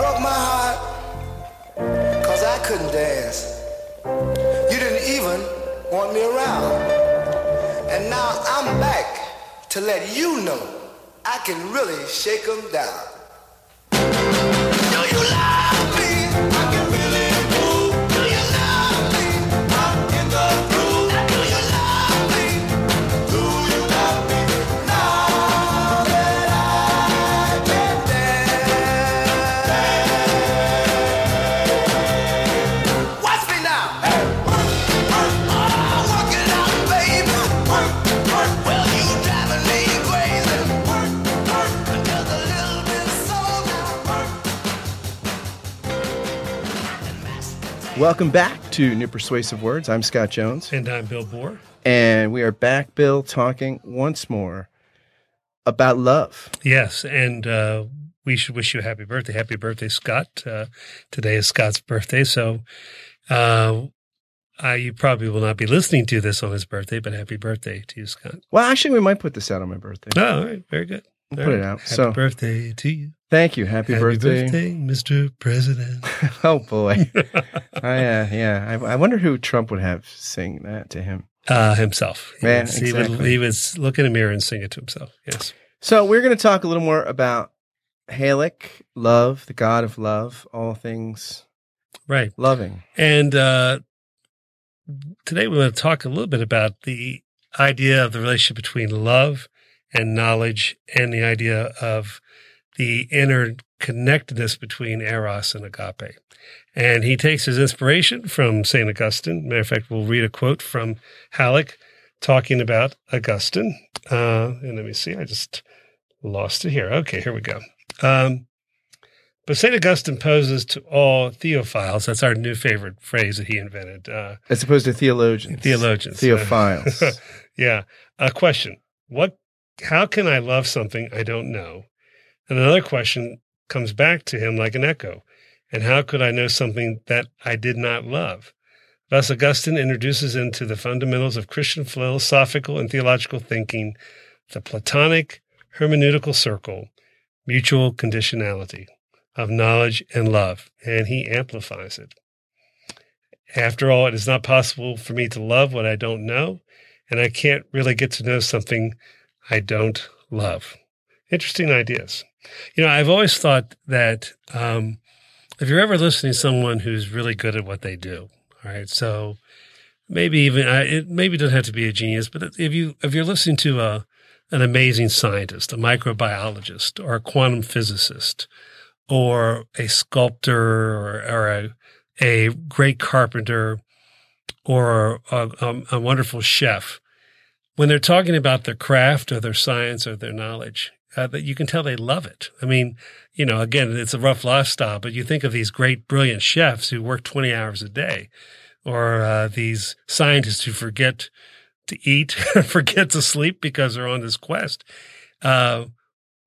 broke my heart because I couldn't dance. You didn't even want me around. And now I'm back to let you know I can really shake them down. Do you love me? I can really move. Do you love me? I'm in the groove. Do you love me? Do you love me? Now that I can dance. Watch me now. Hey. Work, work, oh, work it out, baby. Work, work, well, you driving me crazy. Work, work, just a little bit of soul now. Work. Welcome back to New Persuasive Words. I'm Scott Jones. And I'm Bill Bohr. And we are back, Bill, talking once more about love. Yes, and we should wish you a happy birthday. Happy birthday, Scott. Today is Scott's birthday, so you probably will not be listening to this on his birthday, but happy birthday to you, Scott. Well, actually, we might put this out on my birthday. Oh, all right. Very good. We'll put it out. Happy So, birthday to you. thank you. Happy birthday, Mr. President. Oh, boy. I wonder who Trump would have sing that to him. Himself. Man, exactly. He would look in a mirror and sing it to himself. Yes. So we're going to talk a little more about Halík, love, the god of love, all things Right. loving. And today we want to talk a little bit about the idea of the relationship between love and knowledge and the idea of the interconnectedness between eros and agape. And he takes his inspiration from St. Augustine. Matter of fact, we'll read a quote from Halík talking about Augustine. And let me see. I just lost it here. Okay, here we go. But St. Augustine poses to all theophiles. That's our new favorite phrase that he invented. As opposed to theologians. Theologians. Theophiles. Yeah. A question. How can I love something I don't know? And another question comes back to him like an echo. And how could I know something that I did not love? Thus, Augustine introduces into the fundamentals of Christian philosophical and theological thinking the Platonic hermeneutical circle, mutual conditionality of knowledge and love. And he amplifies it. After all, it is not possible for me to love what I don't know, and I can't really get to know something I don't love. Interesting ideas. You know, I've always thought that if you're ever listening to someone who's really good at what they do, all right, so maybe even it maybe doesn't have to be a genius, but if you're listening to an amazing scientist, a microbiologist, or a quantum physicist, or a sculptor, or a great carpenter, or a wonderful chef. When they're talking about their craft or their science or their knowledge, that you can tell they love it. I mean, you know, again, it's a rough lifestyle, but you think of these great, brilliant chefs who work 20 hours a day, or these scientists who forget to eat, forget to sleep because they're on this quest.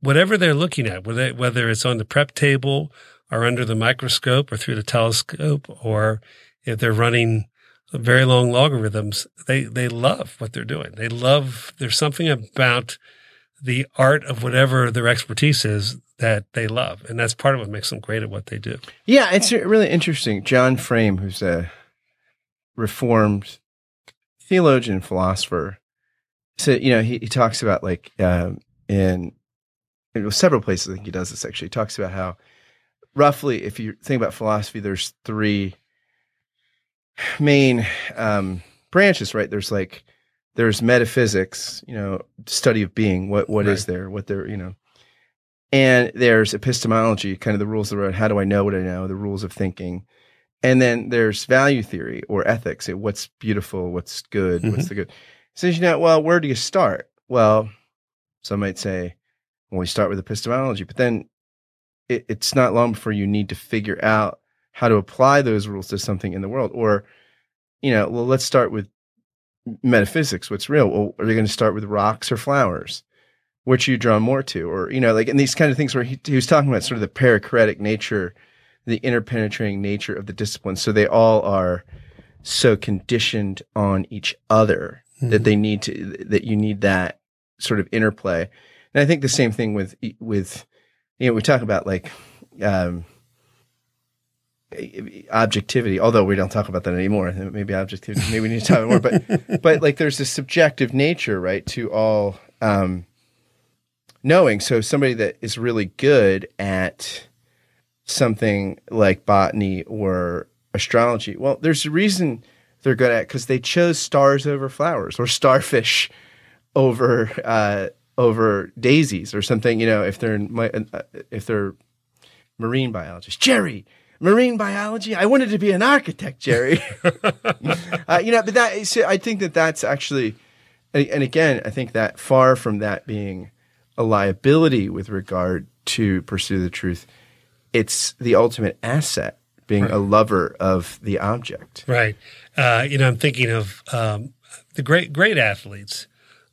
Whatever they're looking at, whether it's on the prep table or under the microscope or through the telescope, or if they're running very long logarithms, they love what they're doing. They love, there's something about the art of whatever their expertise is that they love. And that's part of what makes them great at what they do. Yeah, it's really interesting. John Frame, who's a Reformed theologian and philosopher, said, you know, he talks about like in several places, I think he does this actually, he talks about how roughly, if you think about philosophy, there's three main branches, right? There's metaphysics, you know, study of being, what Right. is there, what there, you know, and there's epistemology, kind of the rules of the road. How do I know what I know? The rules of thinking. And then there's value theory or ethics. What's beautiful? What's good? Mm-hmm. What's the good? So, you know, well, where do you start? Well, some might say, well, we start with epistemology, but then it's not long before you need to figure out how to apply those rules to something in the world. Or, you know, well, let's start with metaphysics. What's real? Well, are they going to start with rocks or flowers? Which are you drawn more to? Or, you know, like, and these kind of things where he was talking about sort of the pericretic nature, the interpenetrating nature of the disciplines. So they all are so conditioned on each other mm-hmm. that they need to, that you need that sort of interplay. And I think the same thing with, you know, we talk about like, objectivity, although we don't talk about that anymore. Maybe objectivity, maybe we need to talk more, but like there's this subjective nature, right, to all knowing. So somebody that is really good at something like botany or astrology, well, there's a reason they're good at it, because they chose stars over flowers or starfish over daisies or something, you know, if they're marine biologists. Jerry, marine biology? I wanted to be an architect, Jerry. You know, but that, so I think that that's actually, and again, I think that far from that being a liability with regard to pursue the truth, it's the ultimate asset, being a lover of the object. Right. You know, I'm thinking of the great athletes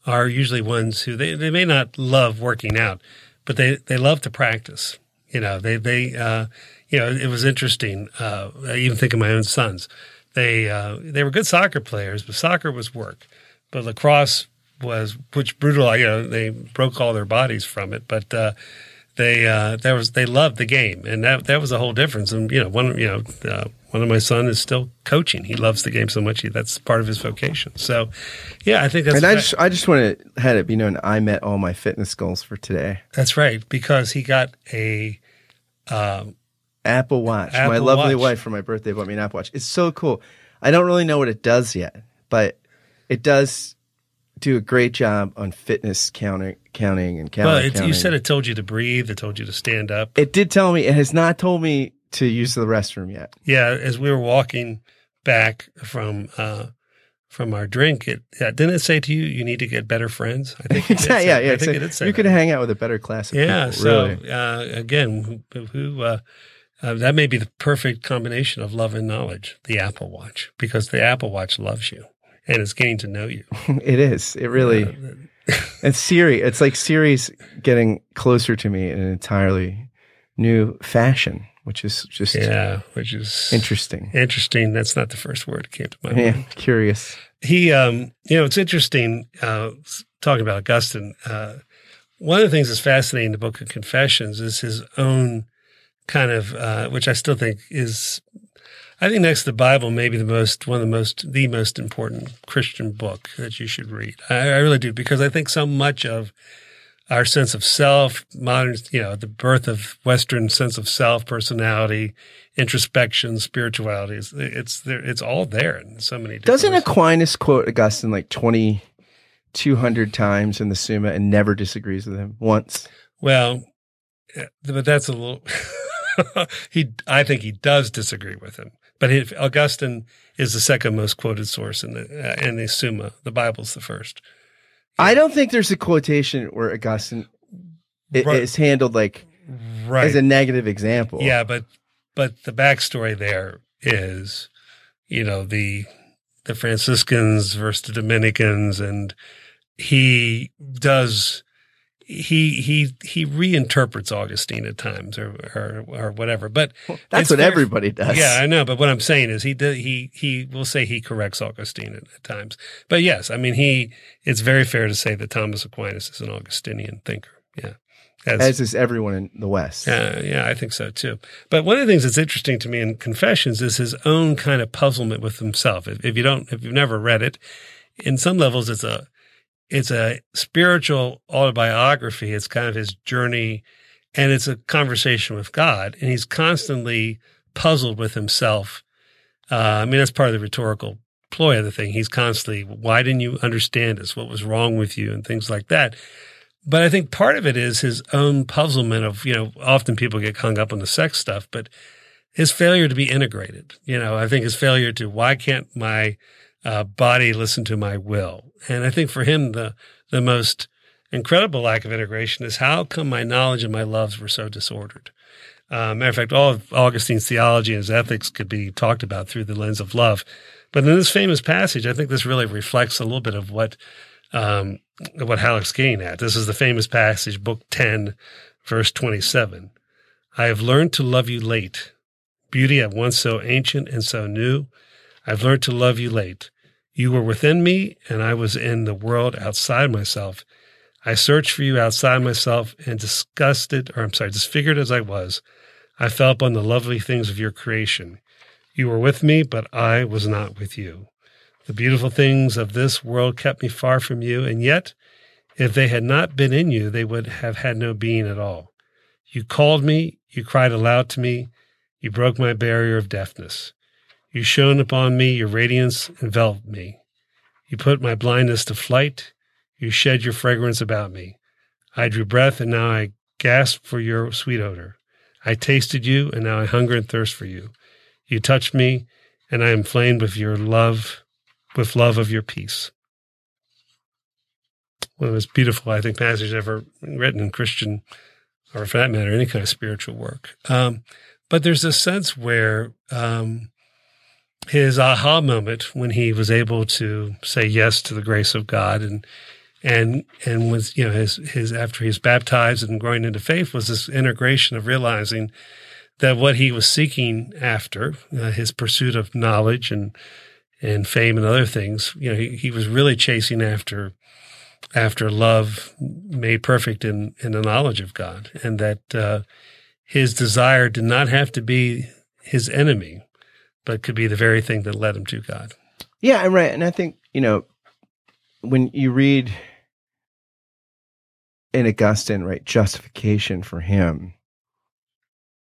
are usually ones who they may not love working out, but they love to practice. You know, you know, it was interesting. I even think of my own sons. They were good soccer players, but soccer was work. But lacrosse was, which brutal. You know, they broke all their bodies from it, but they loved the game, and that was a whole difference. And you know, one of my son is still coaching. He loves the game so much. That's part of his vocation. So, yeah, I think that's. And I just want to have it be known, I met all my fitness goals for today. That's right, because he got a Apple Watch. My lovely wife for my birthday bought me an Apple Watch. It's so cool. I don't really know what it does yet, but it does do a great job on fitness counting. Well, you said it told you to breathe. It told you to stand up. It did tell me. It has not told me to use the restroom yet. Yeah, as we were walking back from our drink, didn't it say to you, you need to get better friends? I think it did say, I think it did say you could hang out with a better class of people. Yeah, so really. Again, that may be the perfect combination of love and knowledge, the Apple Watch, because the Apple Watch loves you and is getting to know you. It is. It really it's Siri. It's like Siri's getting closer to me in an entirely new fashion. Which is just which is interesting. Interesting. That's not the first word that came to my mind. Yeah, curious. He, you know, it's interesting talking about Augustine. One of the things that's fascinating in the Book of Confessions is his own kind of, which I still think is, I think next to the Bible, maybe the most important Christian book that you should read. I really do, because I think so much of our sense of self, modern, you know, the birth of Western sense of self, personality, introspection, spirituality, it's all there in so many different Doesn't ways. Aquinas quote Augustine like 2,200 times in the Summa and never disagrees with him once? Well, but that's a little – I think he does disagree with him. But Augustine is the second most quoted source in the Summa. The Bible's the first. I don't think there's a quotation where Augustine is handled like as a negative example. Yeah, but the backstory there is, you know, the Franciscans versus the Dominicans, and he reinterprets Augustine at times or whatever. But well, that's what everybody does. Yeah, I know. But what I'm saying is he will say he corrects Augustine at times. But yes, I mean it's very fair to say that Thomas Aquinas is an Augustinian thinker. Yeah, as is everyone in the West. Yeah, I think so too. But one of the things that's interesting to me in Confessions is his own kind of puzzlement with himself. If you've never read it, in some levels it's a spiritual autobiography. It's kind of his journey, and it's a conversation with God. And he's constantly puzzled with himself. I mean, that's part of the rhetorical ploy of the thing. He's constantly, why didn't you understand us? What was wrong with you? And things like that. But I think part of it is his own puzzlement of, you know, often people get hung up on the sex stuff, but his failure to be integrated. You know, I think his failure to, why can't my body listen to my will? And I think for him, the most incredible lack of integration is how come my knowledge and my loves were so disordered? Matter of fact, all of Augustine's theology and his ethics could be talked about through the lens of love. But in this famous passage, I think this really reflects a little bit of what Halík's getting at. This is the famous passage, Book 10, verse 27. I have learned to love you late, beauty at once so ancient and so new. I've learned to love you late. You were within me, and I was in the world outside myself. I searched for you outside myself, and disfigured as I was, I fell upon the lovely things of your creation. You were with me, but I was not with you. The beautiful things of this world kept me far from you, and yet, if they had not been in you, they would have had no being at all. You called me, you cried aloud to me, you broke my barrier of deafness. You shone upon me, your radiance enveloped me. You put my blindness to flight, you shed your fragrance about me. I drew breath, and now I gasp for your sweet odor. I tasted you, and now I hunger and thirst for you. You touched me, and I am inflamed with your love, with love of your peace. One of the most beautiful, I think, passages ever written in Christian, or for that matter, any kind of spiritual work. But there's a sense where his aha moment when he was able to say yes to the grace of God, and was, you know, his after he's baptized and growing into faith, was this integration of realizing that what he was seeking after, his pursuit of knowledge and fame and other things, you know, he was really chasing after love made perfect in the knowledge of God, and that his desire did not have to be his enemy, but could be the very thing that led him to God. Yeah, right. And I think, you know, when you read in Augustine, right, justification for him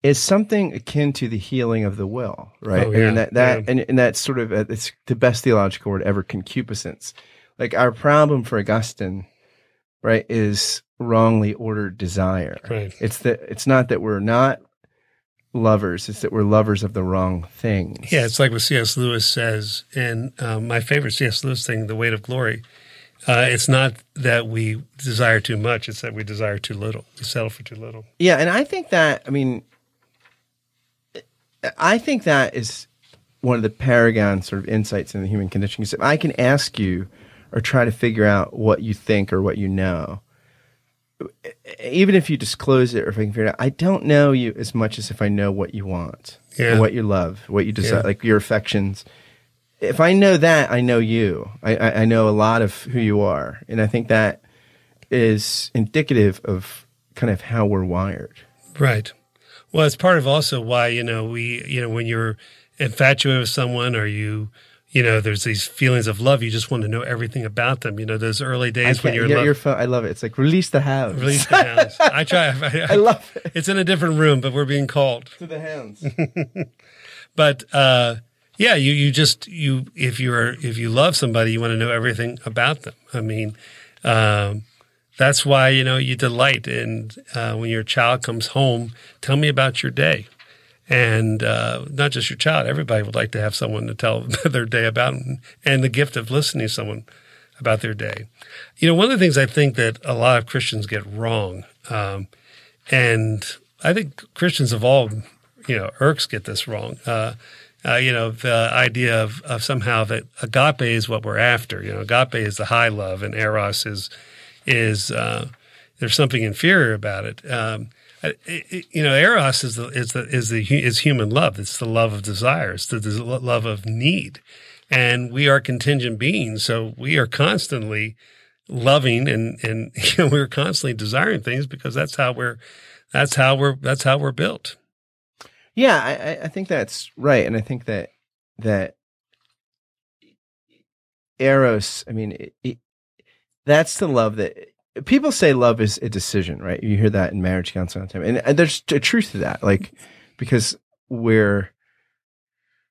is something akin to the healing of the will, right? Oh, yeah. And that yeah. And that's sort of it's the best theological word ever, concupiscence. Like, our problem for Augustine, right, is wrongly ordered desire. Right. It's not that we're not lovers; it's that we're lovers of the wrong things. Yeah, it's like what C.S. Lewis says, and my favorite C.S. Lewis thing, "The Weight of Glory." It's not that we desire too much; it's that we desire too little. We settle for too little. Yeah, and I think that. I mean, I think that is one of the paragon sort of insights in the human condition. Because if I can ask you, or try to figure out what you think or what you know, even if you disclose it or if I can figure it out, I don't know you as much as if I know what you want, yeah, what you love, what you desire, yeah, like your affections. If I know that, I know you. I know a lot of who you are. And I think that is indicative of kind of how we're wired. Right. Well, it's part of also why, you know, when you're infatuated with someone or you know, there's these feelings of love. You just want to know everything about them. You know, those early days when you're in love. Your phone, I love it. It's like, release the hounds. Release the hounds. I try. I love it. It's in a different room, but we're being called. To the hounds. But, yeah, if you love somebody, you want to know everything about them. I mean, that's why, you know, you delight. And when your child comes home, tell me about your day. And not just your child, everybody would like to have someone to tell their day about, and the gift of listening to someone about their day. You know, one of the things I think that a lot of Christians get wrong, and I think Christians of all, you know, irks get this wrong, you know, the idea of somehow that agape is what we're after. You know, agape is the high love, and eros is there's something inferior about it. You know, eros is human love. It's the love of desire. It's the love of need, and we are contingent beings, so we are constantly loving and you know, we're constantly desiring things because that's how we're built. Yeah, I think that's right, and I think that eros. I mean, that's the love that. People say love is a decision, right? You hear that in marriage counseling all the time. And there's a truth to that, like, because our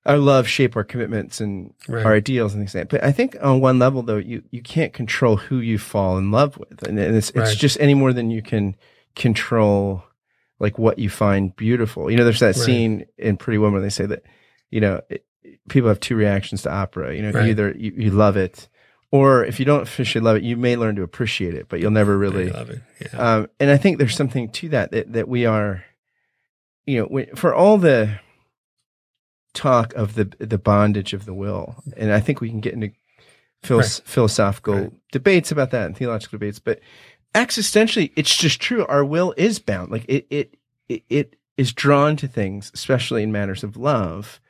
love shape our commitments and right, our ideals and things like that. But I think on one level, though, you can't control who you fall in love with. And it's right, just any more than you can control, like, what you find beautiful. You know, there's that right scene in Pretty Woman where they say that, you know, people have two reactions to opera. You know, right, either you love it, or if you don't officially love it, you may learn to appreciate it, but you'll never really love it. Yeah. And I think there's something to that we are, you know, for all the talk of the bondage of the will, and I think we can get into philosophical right debates about that and theological debates, but existentially, it's just true. Our will is bound. Like it is drawn to things, especially in matters of love,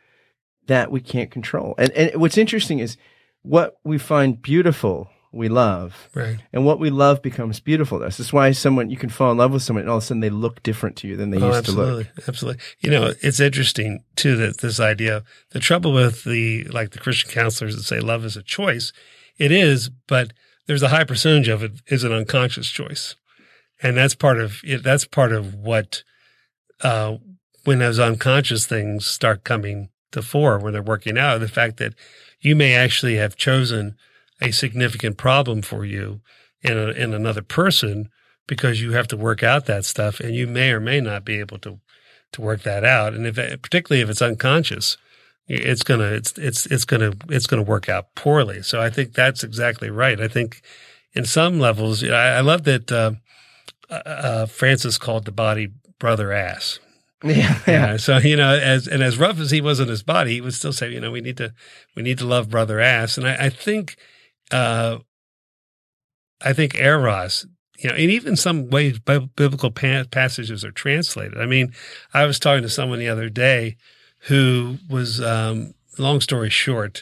that we can't control. And what's interesting is, what we find beautiful we love. Right. And what we love becomes beautiful to us. That's why someone, you can fall in love with someone and all of a sudden they look different to you than they used absolutely. To look. Absolutely. You know, it's interesting too that this idea, the trouble with the Christian counselors that say love is a choice, it is, but there's a high percentage of it is an unconscious choice. And that's part of it. That's part of what, when those unconscious things start coming to fore when they're working out, the fact that you may actually have chosen a significant problem for you in another person because you have to work out that stuff, and you may or may not be able to work that out. And particularly if it's unconscious, it's gonna work out poorly. So I think that's exactly right. I think in some levels, I love that Francis called the body brother ass. Yeah. So, as rough as he was on his body, he would still say, we need to love brother ass. And I think eros, in even some ways, biblical passages are translated. I mean, I was talking to someone the other day who was, long story short,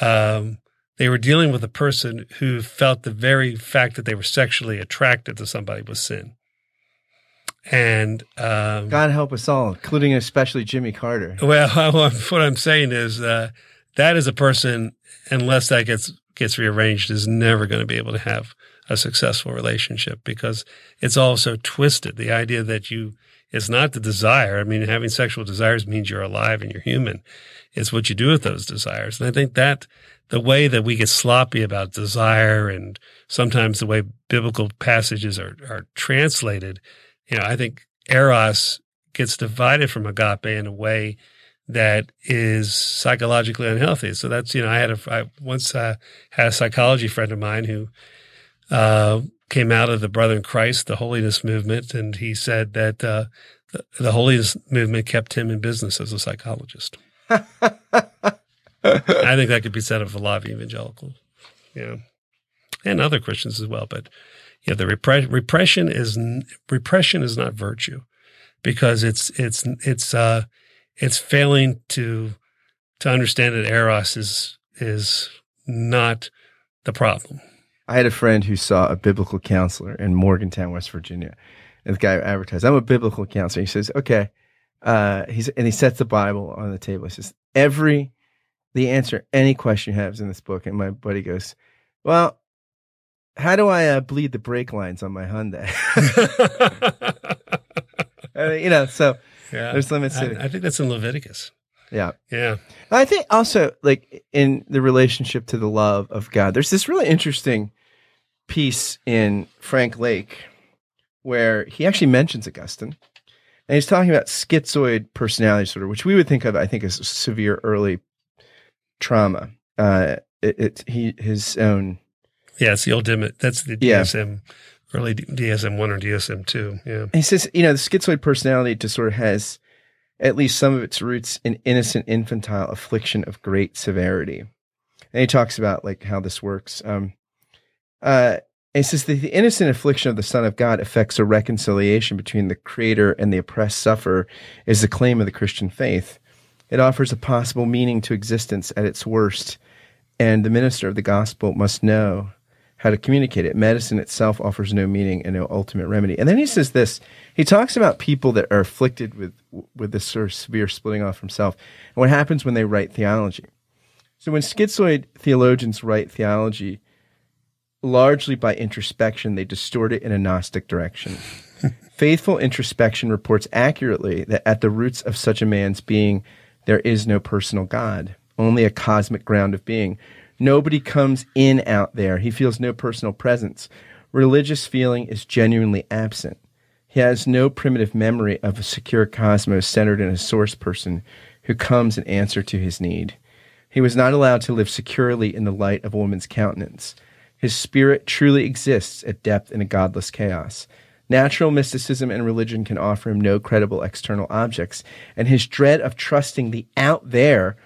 they were dealing with a person who felt the very fact that they were sexually attracted to somebody was sin. And God help us all, including especially Jimmy Carter. Well, what I'm saying is that is a person, unless that gets rearranged, is never going to be able to have a successful relationship because it's all so twisted. The idea that it's not the desire. I mean, having sexual desires means you're alive and you're human. It's what you do with those desires. And I think that the way that we get sloppy about desire and sometimes the way biblical passages are translated, I think eros gets divided from agape in a way that is psychologically unhealthy. So that's, I once had a psychology friend of mine who came out of the Brother in Christ, the holiness movement, and he said that the holiness movement kept him in business as a psychologist. I think that could be said of a lot of evangelicals, and other Christians as well, but. Yeah, the repression is not virtue, because it's failing to understand that eros is not the problem. I had a friend who saw a biblical counselor in Morgantown, West Virginia, and the guy advertised, "I'm a biblical counselor." He says, "Okay," he sets the Bible on the table. He says, "The answer any question you have is in this book." And my buddy goes, "Well, how do I bleed the brake lines on my Hyundai?" There's limits to it. I think that's in Leviticus. Yeah. Yeah. I think also, in the relationship to the love of God, there's this really interesting piece in Frank Lake where he actually mentions Augustine, and he's talking about schizoid personality disorder, which we would think of, I think, as severe early trauma. Yeah, it's the old DSM. That's the DSM, early DSM-1 or DSM-2. Yeah. He says, the schizoid personality disorder has at least some of its roots in innocent infantile affliction of great severity. And he talks about how this works. He says that the innocent affliction of the Son of God affects a reconciliation between the creator and the oppressed sufferer is the claim of the Christian faith. It offers a possible meaning to existence at its worst, and the minister of the gospel must know how to communicate it. Medicine itself offers no meaning and no ultimate remedy. And then he says this. He talks about people that are afflicted with this sort of severe splitting off from self and what happens when they write theology. So when schizoid theologians write theology, largely by introspection, they distort it in a Gnostic direction. Faithful introspection reports accurately that at the roots of such a man's being, there is no personal God, only a cosmic ground of being. Nobody comes in out there. He feels no personal presence. Religious feeling is genuinely absent. He has no primitive memory of a secure cosmos centered in a source person who comes in answer to his need. He was not allowed to live securely in the light of a woman's countenance. His spirit truly exists at depth in a godless chaos. Natural mysticism and religion can offer him no credible external objects, and his dread of trusting the out there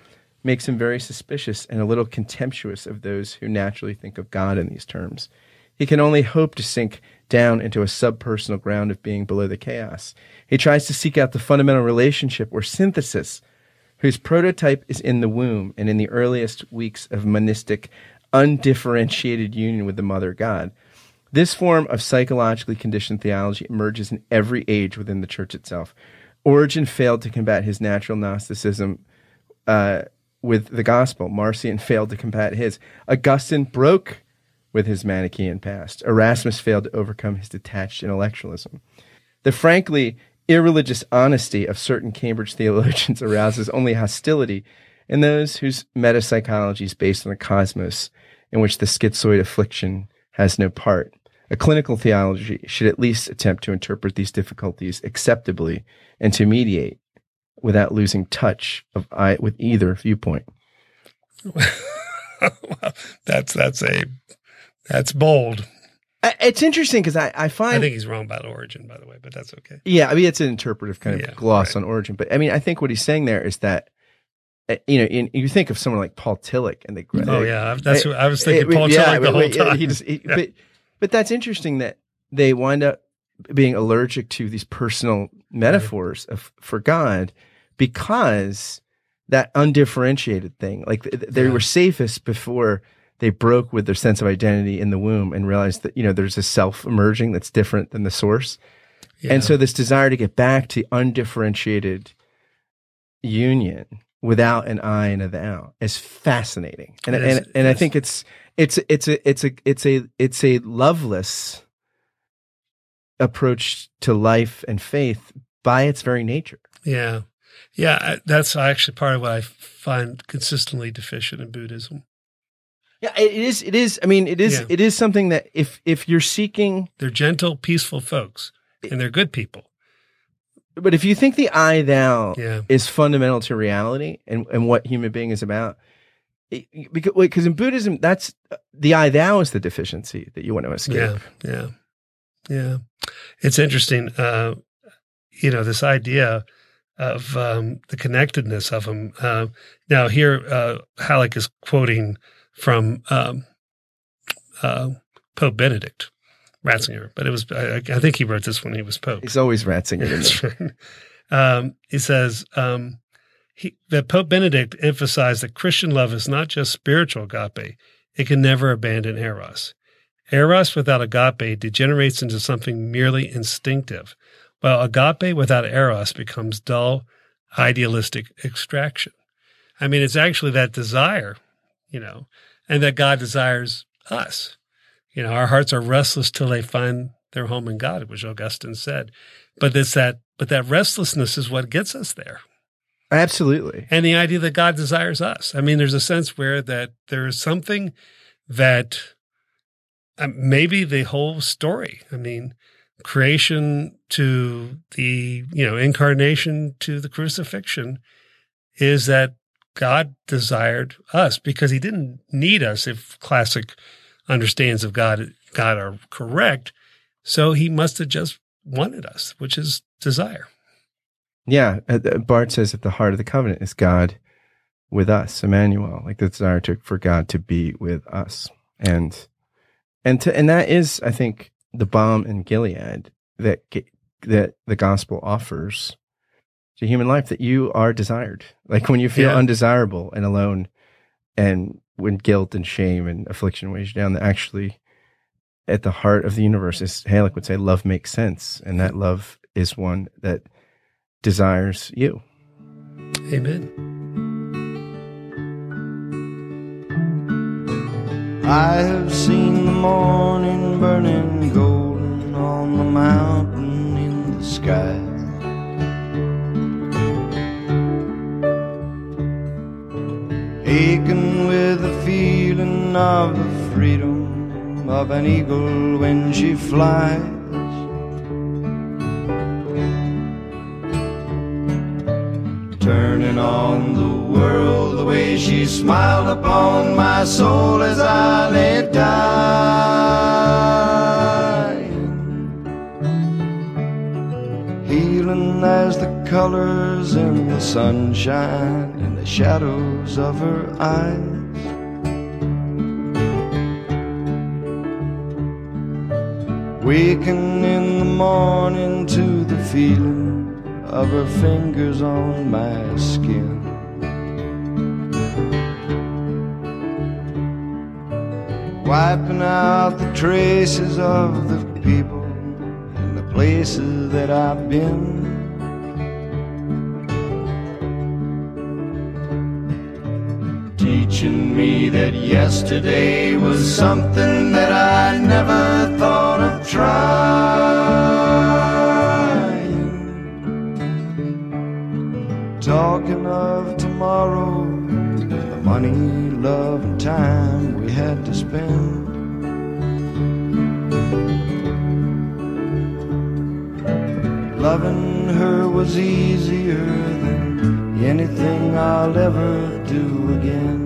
makes him very suspicious and a little contemptuous of those who naturally think of God in these terms. He can only hope to sink down into a subpersonal ground of being below the chaos. He tries to seek out the fundamental relationship or synthesis whose prototype is in the womb and in the earliest weeks of monistic undifferentiated union with the Mother God. This form of psychologically conditioned theology emerges in every age within the Church itself. Origen failed to combat his natural Gnosticism with the gospel. Marcion failed to combat his. Augustine broke with his Manichaean past. Erasmus failed to overcome his detached intellectualism. The frankly irreligious honesty of certain Cambridge theologians arouses only hostility in those whose metapsychology is based on a cosmos in which the schizoid affliction has no part. A clinical theology should at least attempt to interpret these difficulties acceptably and to mediate without losing touch with either viewpoint. Well, that's bold. It's interesting because I find... I think he's wrong about Origen, by the way, but that's okay. Yeah, I mean, it's an interpretive kind of gloss on Origen. But I mean, I think what he's saying there is that, you know, you think of someone like Paul Tillich and the... Oh, yeah, that's who I was thinking, Paul Tillich the whole time. But that's interesting that they wind up being allergic to these personal metaphors for God because that undifferentiated thing, like they were safest before they broke with their sense of identity in the womb and realized that, you know, there's a self emerging that's different than the source. Yeah. And so this desire to get back to undifferentiated union without an I and a thou is fascinating. And I think it's a loveless approach to life and faith by its very nature. Yeah. Yeah. That's actually part of what I find consistently deficient in Buddhism. Yeah, it is. I mean, it is something that if you're seeking... They're gentle, peaceful folks, and they're good people. But if you think the I, thou is fundamental to reality and what human being is about, because in Buddhism, that's the I, thou is the deficiency that you want to escape. Yeah. It's interesting, you know, this idea of the connectedness of them. Now here, Halík is quoting from Pope Benedict, Ratzinger. But it was, I think he wrote this when he was Pope. He's always Ratzinger. That's right. He says that Pope Benedict emphasized that Christian love is not just spiritual agape. It can never abandon eros. Eros without agape degenerates into something merely instinctive, while agape without eros becomes dull, idealistic extraction. I mean, it's actually that desire, you know, and that God desires us. You know, our hearts are restless till they find their home in God, which Augustine said. But it's that, but that restlessness is what gets us there. Absolutely. And the idea that God desires us. I mean, there's a sense where that there is something that maybe the whole story, I mean, creation to the, you know, incarnation to the crucifixion is that God desired us because he didn't need us if classic understandings of God are correct. So he must have just wanted us, which is desire. Yeah. Bart says that the heart of the covenant is God with us, Emmanuel, like the desire for God to be with us. And that is, I think, the balm in Gilead that the gospel offers to human life, that you are desired. Like when you feel undesirable and alone, and when guilt and shame and affliction weighs you down, that actually at the heart of the universe, as Halík would say, love makes sense. And that love is one that desires you. Amen. I have seen the morning burning golden on the mountain in the sky. Aching with the feeling of the freedom of an eagle when she flies. Turning on the world the way she smiled upon my soul as I lay dying. Healing as the colors in the sunshine, shadows of her eyes. Waking in the morning to the feeling of her fingers on my skin. wiping out the traces of the people and the places that I've been. Teaching me that yesterday was something that I never thought of trying. Talking of tomorrow, the money, love, and time we had to spend. Loving her was easier than anything I'll ever do again.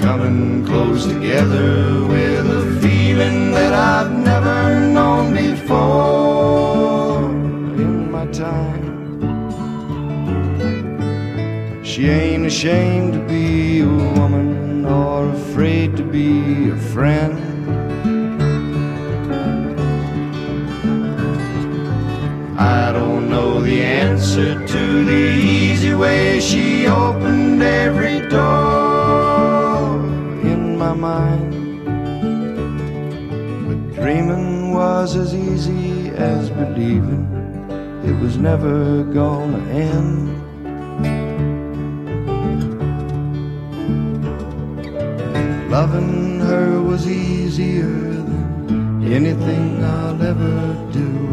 Coming close together with a feeling that I've never known before in my time. She ain't ashamed to be a woman or afraid to be a friend. I don't know the answer to the easy way she opened every door in my mind, but dreaming was as easy as believing it was never gonna end. Loving her was easier than anything I'll ever do